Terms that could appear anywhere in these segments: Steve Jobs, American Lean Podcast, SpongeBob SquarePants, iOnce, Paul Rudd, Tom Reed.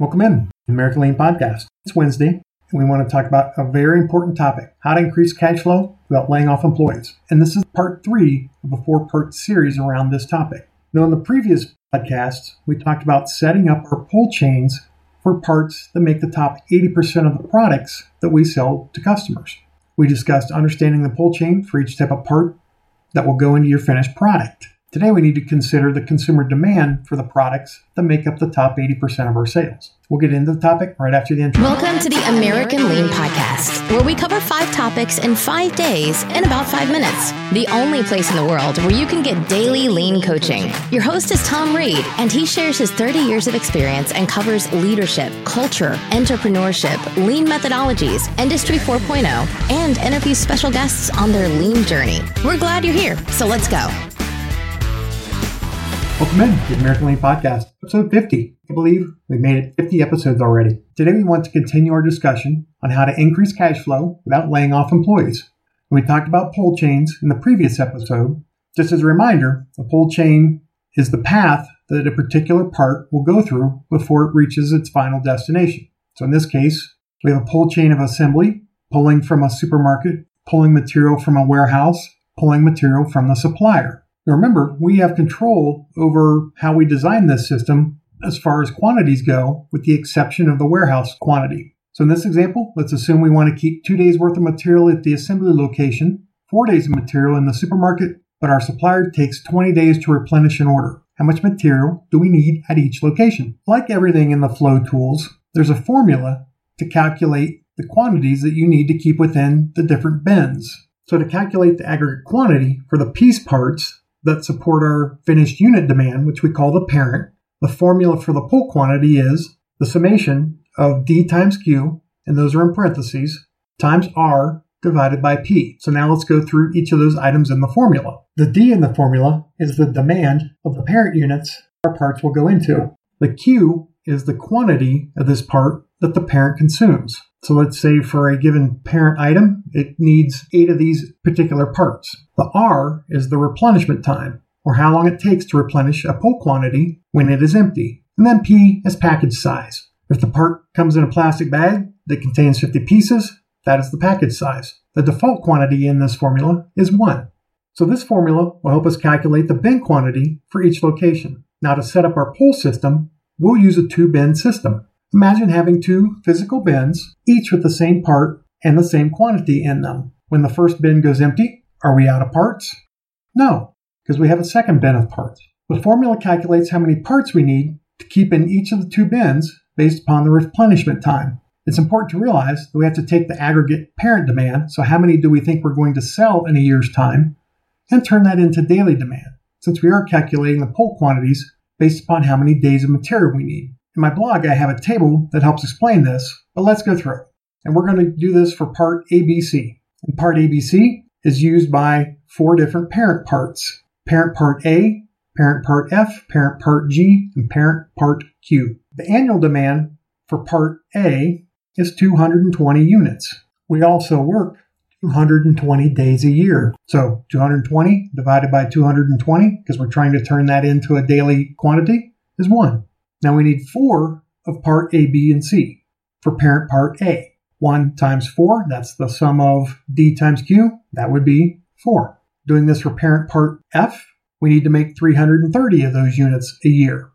Welcome in the American Lean Podcast. It's Wednesday, and we want to talk about a very important topic, how to increase cash flow without laying off employees. And this is part 3 of a 4-part series around this topic. Now, in the previous podcasts, we talked about setting up our pull chains for parts that make the top 80% of the products that we sell to customers. We discussed understanding the pull chain for each type of part that will go into your finished product. Today, we need to consider the consumer demand for the products that make up the top 80% of our sales. We'll get into the topic right after the intro. Welcome to the American Lean Podcast, where we cover 5 topics in 5 days in about 5 minutes. The only place in the world where you can get daily lean coaching. Your host is Tom Reed, and he shares his 30 years of experience and covers leadership, culture, entrepreneurship, lean methodologies, Industry 4.0, and interviews special guests on their lean journey. We're glad you're here, so let's go. Welcome in to the American Lean Podcast, episode 50. I believe we've made it 50 episodes already. Today we want to continue our discussion on how to increase cash flow without laying off employees. We talked about pull chains in the previous episode. Just as a reminder, a pull chain is the path that a particular part will go through before it reaches its final destination. So in this case, we have a pull chain of assembly, pulling from a supermarket, pulling material from a warehouse, pulling material from the supplier. Now remember, we have control over how we design this system as far as quantities go, with the exception of the warehouse quantity. So in this example, let's assume we want to keep 2 days worth of material at the assembly location, 4 days of material in the supermarket, but our supplier takes 20 days to replenish an order. How much material do we need at each location? Like everything in the flow tools, there's a formula to calculate the quantities that you need to keep within the different bins. So to calculate the aggregate quantity for the piece parts that support our finished unit demand, which we call the parent, the formula for the pull quantity is the summation of D times Q, and those are in parentheses, times R divided by P. So now let's go through each of those items in the formula. The D in the formula is the demand of the parent units our parts will go into. The Q is the quantity of this part that the parent consumes. So let's say for a given parent item, it needs 8 of these particular parts. The R is the replenishment time, or how long it takes to replenish a pull quantity when it is empty. And then P is package size. If the part comes in a plastic bag that contains 50 pieces, that is the package size. The default quantity in this formula is 1. So this formula will help us calculate the bin quantity for each location. Now to set up our pull system, we'll use a 2-bin system. Imagine having 2 physical bins, each with the same part and the same quantity in them. When the first bin goes empty, are we out of parts? No, because we have a second bin of parts. The formula calculates how many parts we need to keep in each of the 2 bins based upon the replenishment time. It's important to realize that we have to take the aggregate parent demand, so how many do we think we're going to sell in a year's time, and turn that into daily demand, since we are calculating the pull quantities based upon how many days of material we need. In my blog, I have a table that helps explain this, but let's go through it. And we're going to do this for part ABC. And part ABC is used by 4 different parent parts. Parent part A, parent part F, parent part G, and parent part Q. The annual demand for part A is 220 units. We also work 220 days a year. So 220 divided by 220, because we're trying to turn that into a daily quantity, is 1. Now we need 4 of part A, B, and C for parent part A. 1 times 4, that's the sum of D times Q, that would be 4. Doing this for parent part F, we need to make 330 of those units a year.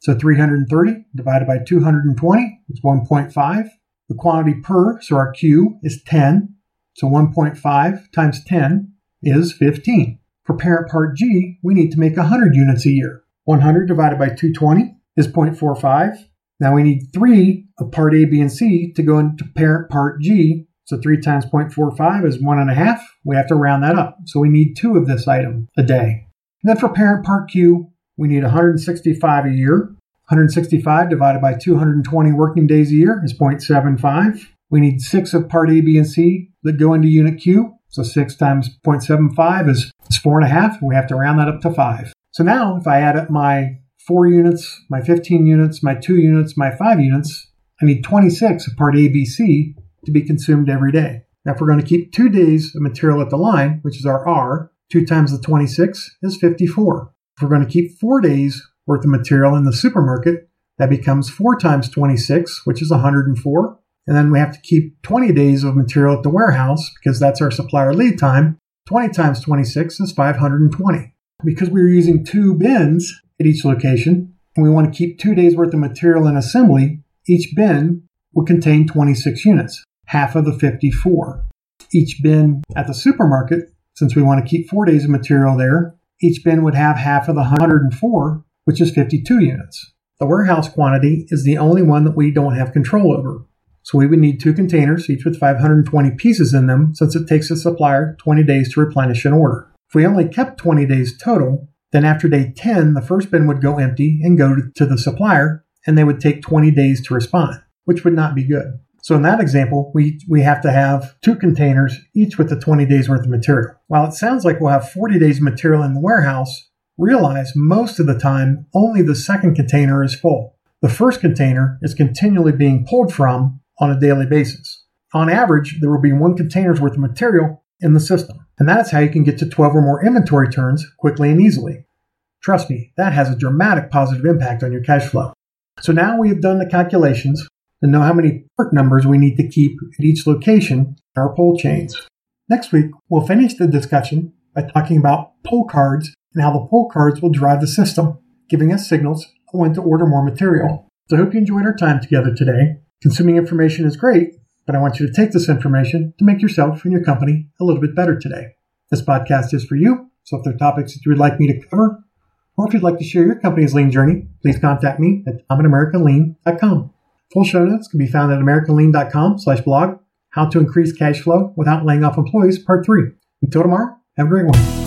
So 330 divided by 220 is 1.5. The quantity per, so our Q, is 10. So 1.5 times 10 is 15. For parent part G, we need to make 100 units a year. 100 divided by 220 is 0.45. Now we need 3 of part A, B, and C to go into parent part G. So 3 times 0.45 is 1.5. We have to round that up. So we need 2 of this item a day. And then for parent part Q, we need 165 a year. 165 divided by 220 working days a year is 0.75. We need 6 of part A, B, and C that go into unit Q. So 6 times 0.75 is 4.5. We have to round that up to 5. So now if I add up my 4 units, my 15 units, my 2 units, my 5 units, I need 26 of part ABC to be consumed every day. Now, if we're going to keep 2 days of material at the line, which is our R, 2 times the 26 is 54. If we're going to keep 4 days worth of material in the supermarket, That becomes 4 times 26, which is 104. And then we have to keep 20 days of material at the warehouse because that's our supplier lead time. 20 times 26 is 520. Because we were using 2 bins at each location, and we want to keep 2 days worth of material in assembly, each bin would contain 26 units, half of the 54. Each bin at the supermarket, since we want to keep 4 days of material there, each bin would have half of the 104, which is 52 units. The warehouse quantity is the only one that we don't have control over. So we would need 2 containers, each with 520 pieces in them, since it takes the supplier 20 days to replenish an order. If we only kept 20 days total, then after day 10, the first bin would go empty and go to the supplier, and they would take 20 days to respond, which would not be good. So in that example, we have to have 2 containers, each with the 20 days worth of material. While it sounds like we'll have 40 days of material in the warehouse, realize most of the time, only the second container is full. The first container is continually being pulled from on a daily basis. On average, there will be 1 container's worth of material in the system. And that's how you can get to 12 or more inventory turns quickly and easily. Trust me, that has a dramatic positive impact on your cash flow. So now we have done the calculations to know how many part numbers we need to keep at each location in our pull chains. Next week, we'll finish the discussion by talking about pull cards and how the pull cards will drive the system, giving us signals on when to order more material. So I hope you enjoyed our time together today. Consuming information is great, but I want you to take this information to make yourself and your company a little bit better today. This podcast is for you, so if there are topics that you would like me to cover, or if you'd like to share your company's lean journey, please contact me at tom@americanlean.com. Full show notes can be found at americanlean.com/blog, How to Increase Cash Flow Without Laying Off Employees, Part 3. Until tomorrow, have a great one.